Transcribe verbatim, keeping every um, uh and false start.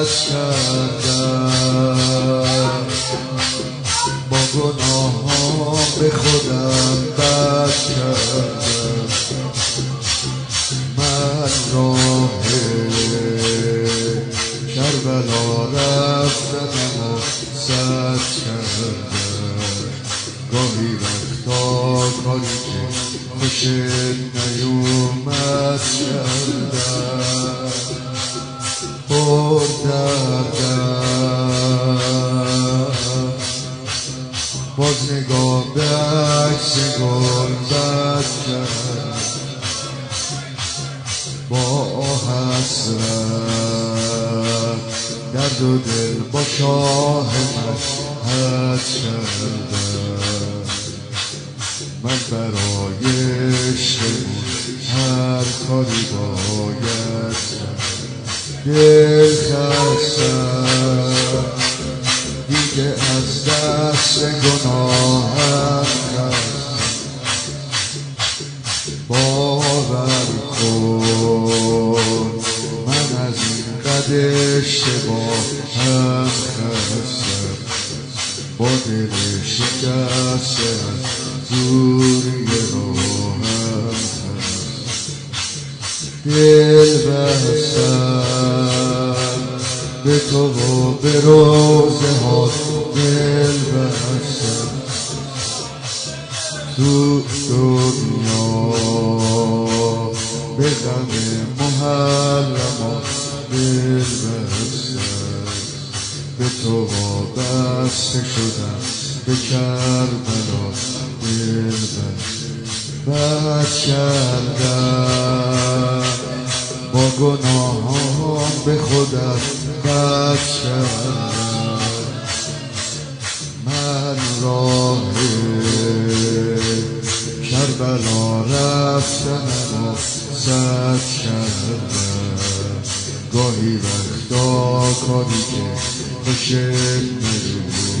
توبت کردم، با گناهام به خودم بد کردم، من راه کربلا رفتنم و سد کردم. گاهی وقتا کاری که خوشت نیومد کردم، پر دردم باز نگاه به عکس گلبد کردم، با حسرت درد و دل با شاه مشهد کردم. من برای عشق هر کاری باید کردم، دل خستم دیگه از دست گناهم خستم. باور کن من از این قد اشتباهم خستم، با دل شکسته از دوری راهم خستم. دل بستم به تو و به روزه ها دل بستم، تو دنیا به غم محرما دل بستم. به تو وابسته شدم، به کربلا دل بستم. بد کردم، با گناهام به خودم بد کردم، من راه کربلا رفتنم و سد کردم. گاهی وقتا کاری که خوشت نیومد